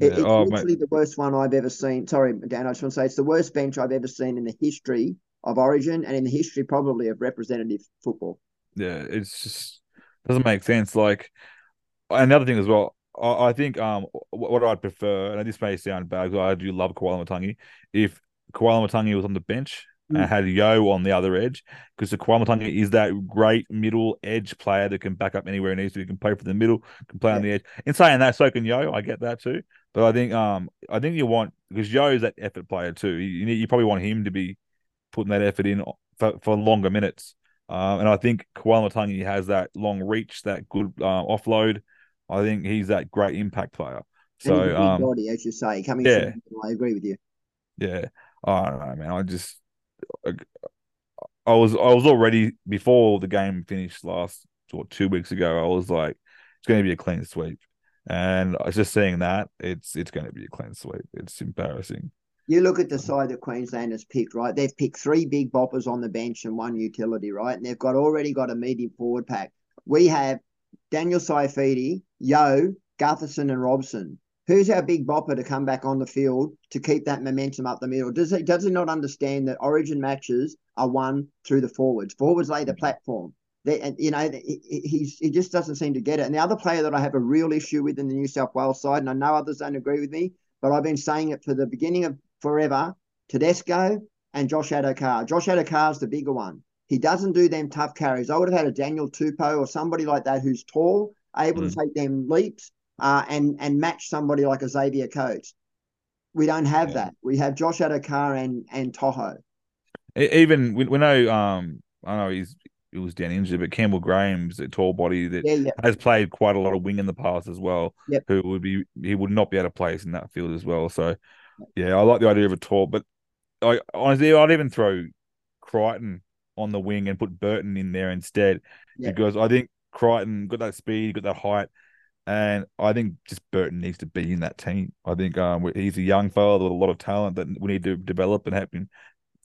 it yeah. It's oh, literally mate. the worst one I've ever seen. Sorry, Dan, I just want to say it's the worst bench I've ever seen in the history of Origin and in the history probably of representative football. Yeah, it's just doesn't make sense. Like, another thing as well, I think um what I'd prefer, and this may sound bad because I do love Kuala Matangi, if Kuala Matangi was on the bench mm. and had Yo on the other edge, because the Kuala Matangi is that great middle edge player that can back up anywhere he needs to, can play for the middle, can play yeah. on the edge. In saying that, so can Yo. I get that too, but I think um I think you want, because Yo is that effort player too. You you probably want him to be putting that effort in for, for longer minutes. Um, and I think Kuala Matangi has that long reach, that good uh, offload. I think he's that great impact player. So, and um, body, as you say, coming yeah, from, I agree with you. Yeah, I don't know, man. I just, I, I was, I was already before the game finished last or two weeks ago. I was like, it's going to be a clean sweep, and I was just seeing that it's, it's going to be a clean sweep. It's embarrassing. You look at the side that Queensland has picked, right? They've picked three big boppers on the bench and one utility, right? And they've got already got a medium forward pack. We have Daniel Saifidi, Yo, Gutherson and Robson. Who's our big bopper to come back on the field to keep that momentum up the middle? Does he, does he not understand that Origin matches are won through the forwards? Forwards lay the platform. They, and, you know, he's, he just doesn't seem to get it. And the other player that I have a real issue with in the New South Wales side, and I know others don't agree with me, but I've been saying it for the beginning of forever, Tedesco and Josh Adokar. Josh Adokar's the bigger one. He doesn't do them tough carries. I would have had a Daniel Tupou or somebody like that who's tall, able mm. to take them leaps uh, and, and match somebody like a Xavier Coates. We don't have yeah. that. We have Josh Adokar and, and Tohu. Even, we, we know, um, I know he's he was down injured, but Campbell Graham's a tall body that yeah, yeah. has played quite a lot of wing in the past as well, yep. who would be, he would not be able to place in that field as well. So, yeah, I like the idea of a tall, but I honestly, I'd even throw Crichton on the wing and put Burton in there instead, yeah. because I think Crichton got that speed, got that height, and I think just Burton needs to be in that team. I think um, he's a young fella with a lot of talent that we need to develop and help him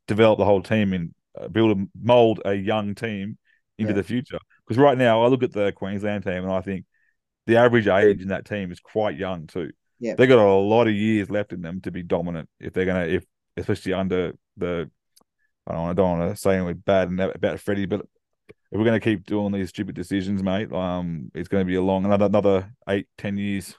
develop the whole team and uh, build a mold a young team into yeah. the future. Because right now I look at the Queensland team and I think the average age in that team is quite young too. Yeah, they got a lot of years left in them to be dominant if they're gonna, if especially under the. I don't, I don't want to say anything bad about Freddie, but if we're going to keep doing these stupid decisions, mate, um, it's going to be a long, another another eight, ten years.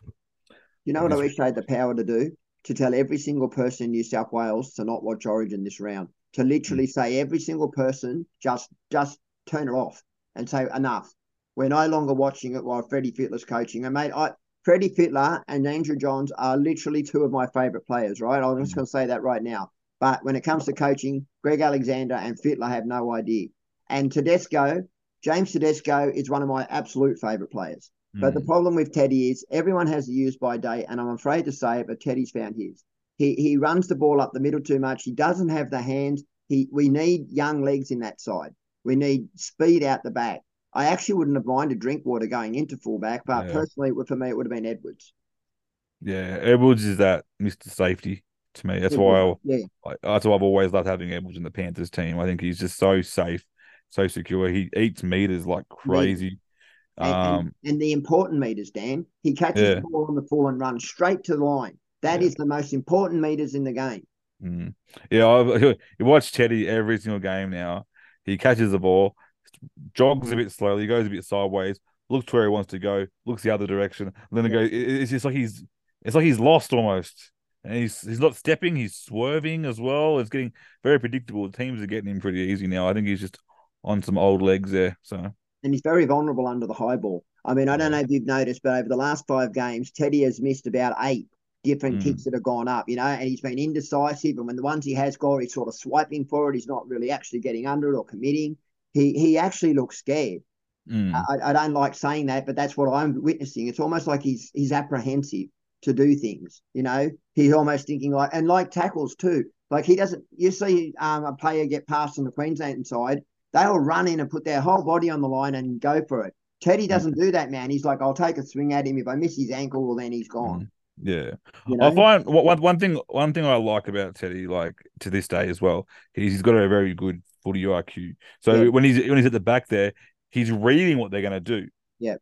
You know what I wish I had the power to do? To tell every single person in New South Wales to not watch Origin this round. To literally mm-hmm. say every single person, just just turn it off and say, enough. We're no longer watching it while Freddie Fittler's coaching. And, mate, I, Freddie Fittler and Andrew Johns are literally two of my favourite players, right? I'm just mm-hmm. going to say that right now. But when it comes to coaching, Greg Alexander and Fittler have no idea. And Tedesco, James Tedesco is one of my absolute favourite players. Mm. But the problem with Teddy is everyone has the use by day, and I'm afraid to say it, but Teddy's found his. He he runs the ball up the middle too much. He doesn't have the hands. He We need young legs in that side. We need speed out the back. I actually wouldn't have minded Drinkwater going into fullback, but yeah. personally, for me, it would have been Edwards. Yeah, Edwards is that Mister Safety. To me, that's why I, yeah. I, that's why I've always loved having Edwards in the Panthers team. I think he's just so safe, so secure. He eats meters like crazy, and, um, and, and the important meters, Dan. He catches yeah. the ball on the full and runs straight to the line. That yeah. is the most important meters in the game. Mm. Yeah, I've, you watch Teddy every single game now. He catches the ball, jogs a bit slowly, goes a bit sideways, looks where he wants to go, looks the other direction, and then yeah. it goes. It's just like he's, it's like he's lost almost. And he's he's not stepping, he's swerving as well. It's getting very predictable. The teams are getting him pretty easy now. I think he's just on some old legs there. So and he's very vulnerable under the high ball. I mean, I don't know if you've noticed, but over the last five games, Teddy has missed about eight different mm. kicks that have gone up, you know, and he's been indecisive. And when the ones he has got, he's sort of swiping for it. He's not really actually getting under it or committing. He he actually looks scared. Mm. I, I don't like saying that, but that's what I'm witnessing. It's almost like he's he's apprehensive to do things, you know. He's almost thinking like, and like tackles too. Like he doesn't, you see um, a player get past on the Queensland side, they'll run in and put their whole body on the line and go for it. Teddy doesn't do that, man. He's like, I'll take a swing at him. If I miss his ankle, well, then he's gone. Yeah. You know? I find one, one thing one thing I like about Teddy, like to this day as well, is he's got a very good footy I Q. So yeah. when he's when he's at the back there, he's reading what they're going to do. Yeah.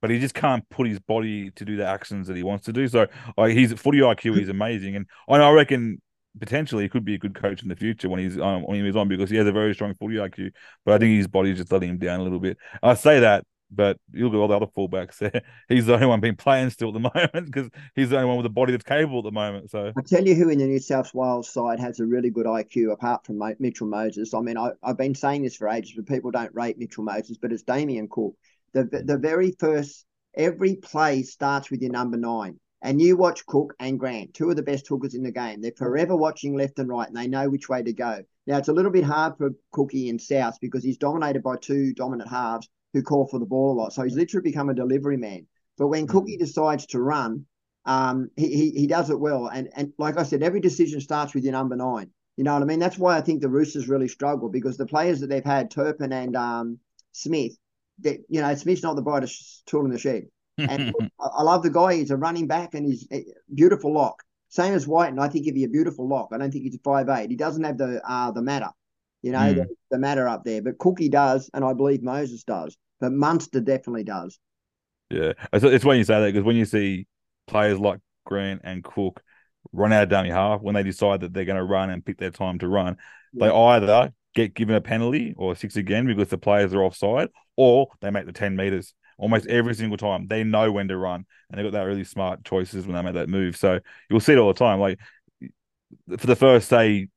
But he just can't put his body to do the actions that he wants to do. So like, his footy I Q is amazing. And I reckon potentially he could be a good coach in the future when he's on, when he's on because he has a very strong footy I Q. But I think his body's just letting him down a little bit. I say that. But you look at all the other fullbacks there. He's the only one being playing still at the moment because he's the only one with a body that's capable at the moment. So I tell you who in the New South Wales side has a really good I Q apart from Mitchell Moses. I mean, I, I've been saying this for ages, but people don't rate Mitchell Moses, but it's Damien Cook. The, the very first, every play starts with your number nine. And you watch Cook and Grant, two of the best hookers in the game. They're forever watching left and right, and they know which way to go. Now, it's a little bit hard for Cookie in South because he's dominated by two dominant halves who call for the ball a lot. So he's literally become a delivery man. But when Cookie decides to run, um, he, he he does it well. And and like I said, every decision starts with your number nine. You know what I mean? That's why I think the Roosters really struggle because the players that they've had, Turpin and um, Smith, they, you know, Smith's not the brightest tool in the shed. And I love the guy. He's a running back and he's a beautiful lock. Same as White. And I think he'd be a beautiful lock. I don't think he's a five eight. He doesn't have the uh, the matter. You know, mm. the, the matter up there. But Cookie does, and I believe Moses does. But Munster definitely does. Yeah. It's, it's when you say that, because when you see players like Grant and Cook run out of dummy half, when they decide that they're going to run and pick their time to run, yeah. they either get given a penalty or six again because the players are offside, or they make the ten metres almost every single time. They know when to run, and they've got that really smart choices when they make that move. So you'll see it all the time. Like, for the first, say,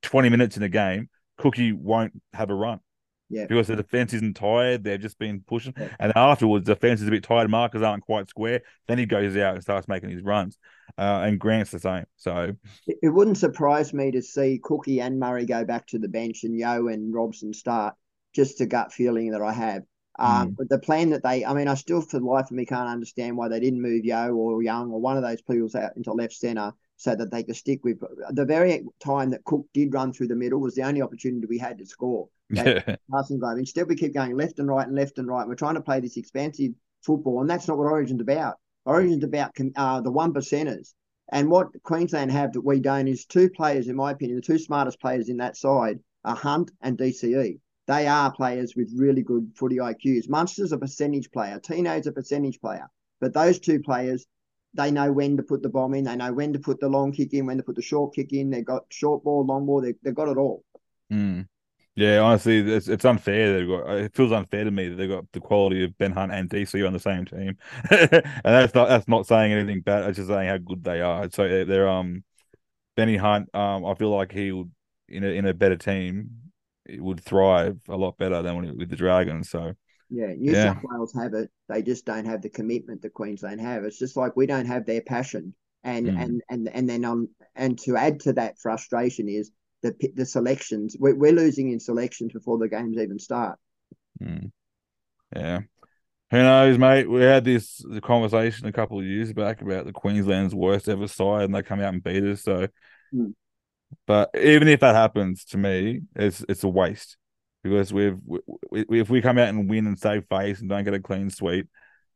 twenty minutes in a game, Cookie won't have a run yeah. because the defense isn't tired. They've just been pushing. Yeah. And afterwards, the defense is a bit tired. Markers aren't quite square. Then he goes out and starts making his runs. Uh, and Grant's the same. So it, it wouldn't surprise me to see Cookie and Murray go back to the bench and Yeo and Robson start, just the gut feeling that I have. Um, mm. But the plan that they – I mean, I still for the life of me can't understand why they didn't move Yeo or Young or one of those players out into left centre so that they could stick with – the very time that Cook did run through the middle was the only opportunity we had to score. Yeah. Passing globe. Instead, we keep going left and right and left and right. We're trying to play this expansive football, and that's not what Origin's about. Origin's about uh, the one percenters. And what Queensland have that we don't is two players, in my opinion, the two smartest players in that side are Hunt and D C E. They are players with really good footy I Qs. Munster's a percentage player. Tino's a percentage player. But those two players, they know when to put the bomb in. They know when to put the long kick in, when to put the short kick in. They've got short ball, long ball. They, they've got it all. Mm. Yeah, honestly, it's, it's unfair. They've got, it feels unfair to me that they've got the quality of Ben Hunt and D C on the same team. And that's not that's not saying anything bad. It's just saying how good they are. So they're um, Benny Hunt, um, I feel like he would, in a, in a better team, it would thrive a lot better than when it, with the Dragons. So yeah, New yeah. South Wales have it. They just don't have the commitment that Queensland have. It's just like we don't have their passion, and mm. and and and then on and to add to that frustration is the the selections. We're, we're losing in selections before the games even start. Mm. Yeah, who knows, mate? We had this the conversation a couple of years back about the Queensland's worst ever side, and they come out and beat us. So. Mm. But even if that happens, to me, it's it's a waste because we've we, we, if we come out and win and save face and don't get a clean sweep,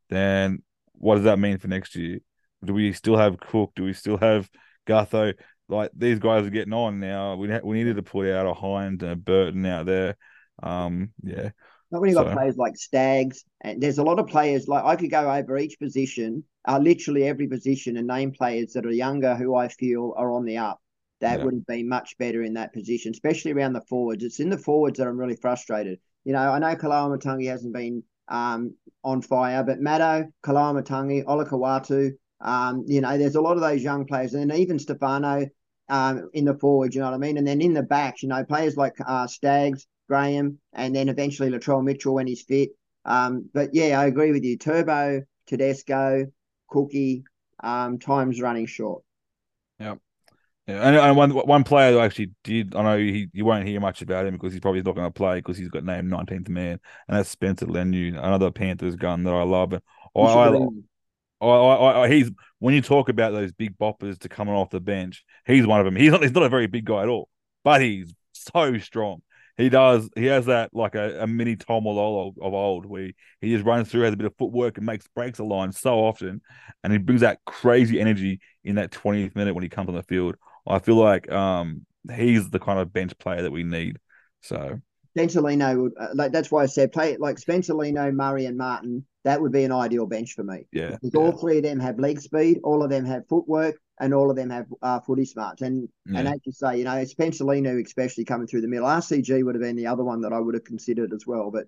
then what does that mean for next year? Do we still have Cook? Do we still have Gutho? Like, these guys are getting on now. We we needed to put out a Hynes and a Burton out there. Um, yeah. Not when you've got so. players like Staggs, and there's a lot of players. Like, I could go over each position, uh, literally every position, and name players that are younger who I feel are on the up. That yeah. would have been much better in that position, especially around the forwards. It's in the forwards that I'm really frustrated. You know, I know Kuala Matangi hasn't been um, on fire, but Maddo, Kuala Matangi, Olakawatu, Um, you know, there's a lot of those young players, and even Stefano um, in the forward, you know what I mean? And then in the backs, you know, players like uh, Staggs, Graham, and then eventually Latrell Mitchell when he's fit. Um, but, yeah, I agree with you. Turbo, Tedesco, Cookie, um, time's running short. Yeah. Yeah. And, and one one player who actually did, I know he, you won't hear much about him because he's probably not going to play because he's got named nineteenth man, and that's Spencer Lenu, another Panthers gun that I love. And I, I, I, I, I, he's when you talk about those big boppers to coming off the bench, he's one of them. He's not, he's not a very big guy at all, but he's so strong. He does. He has that like a, a mini Tomololo of, of old, where he, he just runs through, has a bit of footwork, and makes breaks a line so often, and he brings that crazy energy in that twentieth minute when he comes on the field. I feel like um, he's the kind of bench player that we need. So Spencerlino, uh, like that's why I said play like Spencerlino, Murray, and Martin. That would be an ideal bench for me. Yeah, because yeah. all three of them have leg speed, all of them have footwork, and all of them have uh, footy smarts. And yeah. and as you say, you know, Spencerlino especially coming through the middle. R C G would have been the other one that I would have considered as well. But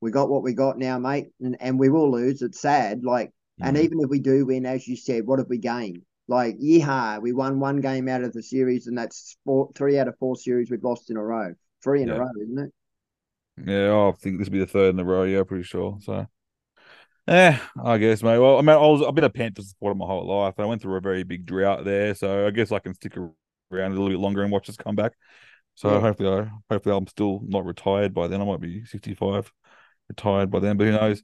we got what we got now, mate, and and we will lose. It's sad. Like, mm. and even if we do win, as you said, what have we gained? Like, yeehaw, we won one game out of the series, and that's four, three out of four series we've lost in a row. Three in yeah. a row, isn't it? Yeah, oh, I think this will be the third in a row, yeah, pretty sure. So, eh, I guess, mate. Well, I mean, I was, I've been a Panthers supporter my whole life. I went through a very big drought there, so I guess I can stick around a little bit longer and watch us come back. So yeah. hopefully, I, hopefully I'm still not retired by then. I might be sixty-five retired by then, but who knows?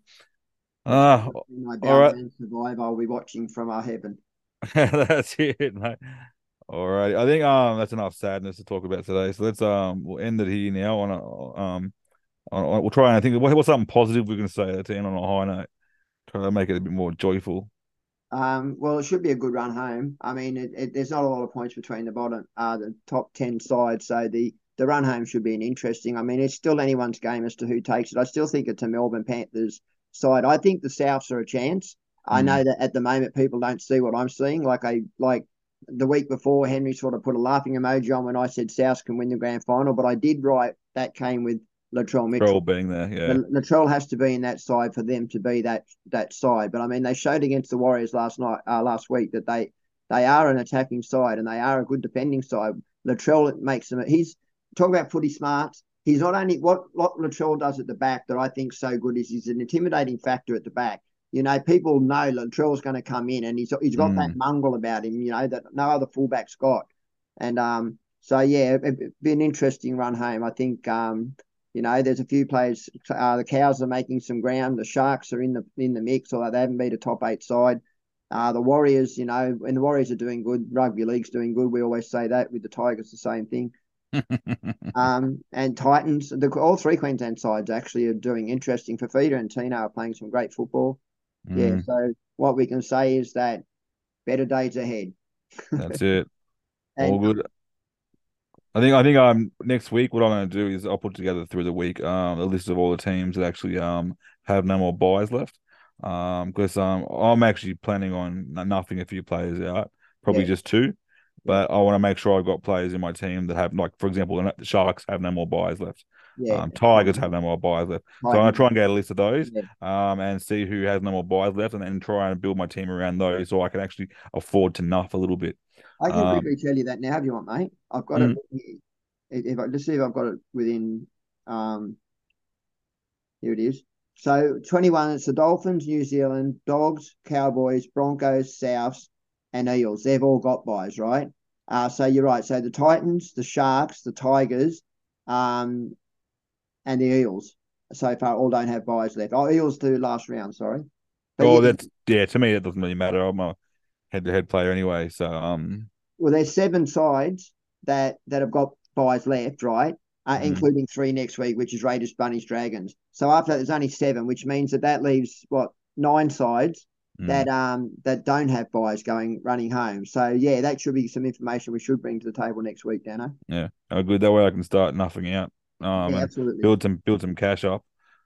Uh, my all right. survive, I'll be watching from our heaven. That's it, mate. All right, I think um that's enough sadness to talk about today. So let's um we'll end it here now. On a, um, on a, we'll try and think what, what's something positive we can say to end on a high note. Try to make it a bit more joyful. Um, well, it should be a good run home. I mean, it, it, there's not a lot of points between the bottom, uh, the top ten sides. So the the run home should be an interesting. I mean, it's still anyone's game as to who takes it. I still think it's a Melbourne Panthers side. I think the Souths are a chance. I know that at the moment people don't see what I'm seeing. Like I like the week before, Henry sort of put a laughing emoji on when I said South can win the grand final, but I did write that came with Latrell Mitchell Latrell being there. Yeah, Latrell has to be in that side for them to be that that side. But I mean, they showed against the Warriors last night, uh, last week that they they are an attacking side and they are a good defending side. Latrell makes them. He's talking about footy smarts. He's not only what, what Latrell does at the back that I think so good is he's an intimidating factor at the back. You know, people know Latrell's going to come in, and he's he's got mm. that mongrel about him. You know that no other fullback's got, and um, so yeah, it'd, it'd be an interesting run home. I think um, you know, there's a few players. Uh, the Cows are making some ground. The Sharks are in the in the mix, although they haven't been a top eight side. Uh, the Warriors, you know, and the Warriors are doing good. Rugby league's doing good. We always say that with the Tigers, the same thing. um and Titans, the, all three Queensland sides actually are doing interesting. Fifita and Tino are playing some great football. Yeah, mm. so what we can say is that better days ahead. That's it. And, all good. I think I think um next week what I'm going to do is I'll put together through the week um a list of all the teams that actually um have no more buys left. Um because um I'm actually planning on nothing a few players out, probably yeah. just two, but I want to make sure I've got players in my team that have, like, for example, the Sharks have no more buys left. Yeah. Um, Tigers have no more buys left. So I'm going to try and get a list of those yeah. um, and see who has no more buys left and then try and build my team around those so I can actually afford to nuff a little bit. I can um, really tell you that now if you want, mate. I've got mm-hmm. it. If I, let's see if I've got it within. Um, here it is. So twenty-one, it's the Dolphins, New Zealand, Dogs, Cowboys, Broncos, Souths, and Eels. They've all got buys, right? Uh, so you're right. So the Titans, the Sharks, the Tigers, um, and the Eels so far all don't have buys left. Oh, Eels do last round, sorry. But oh, yeah, that's yeah. To me, it doesn't really matter. I'm a head-to-head player anyway. So um, well, there's seven sides that that have got buys left, right? Uh, mm. Including three next week, which is Raiders, Bunnies, Dragons. So after that, there's only seven, which means that that leaves what nine sides mm. that um that don't have buys going running home. So yeah, that should be some information we should bring to the table next week, Dano. Yeah, oh good. That way I can start nothing out. Um, yeah, absolutely. Build some, build some cash up.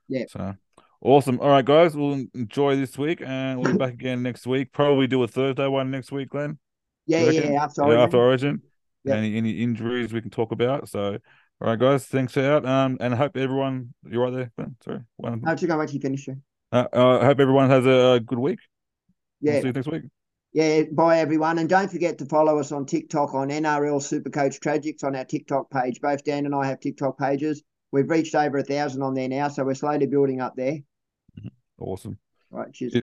Yeah. So awesome. All right, guys, we'll enjoy this week, and we'll be back again next week. Probably do a Thursday one next week, Glenn. Yeah, yeah, after Origin. Yeah, after Origin. Yeah. Any any injuries we can talk about. So, all right, guys, thanks for out. Um, and I hope everyone. You're right there, Glenn. Sorry. One. No, you go. Wait till you finish. I uh, uh, hope everyone has a good week. Yeah. We'll see you next week. Yeah, bye everyone. And don't forget to follow us on TikTok on N R L Supercoach Tragics on our TikTok page. Both Dan and I have TikTok pages. We've reached over a thousand on there now, so we're slowly building up there. Awesome. All right, cheers.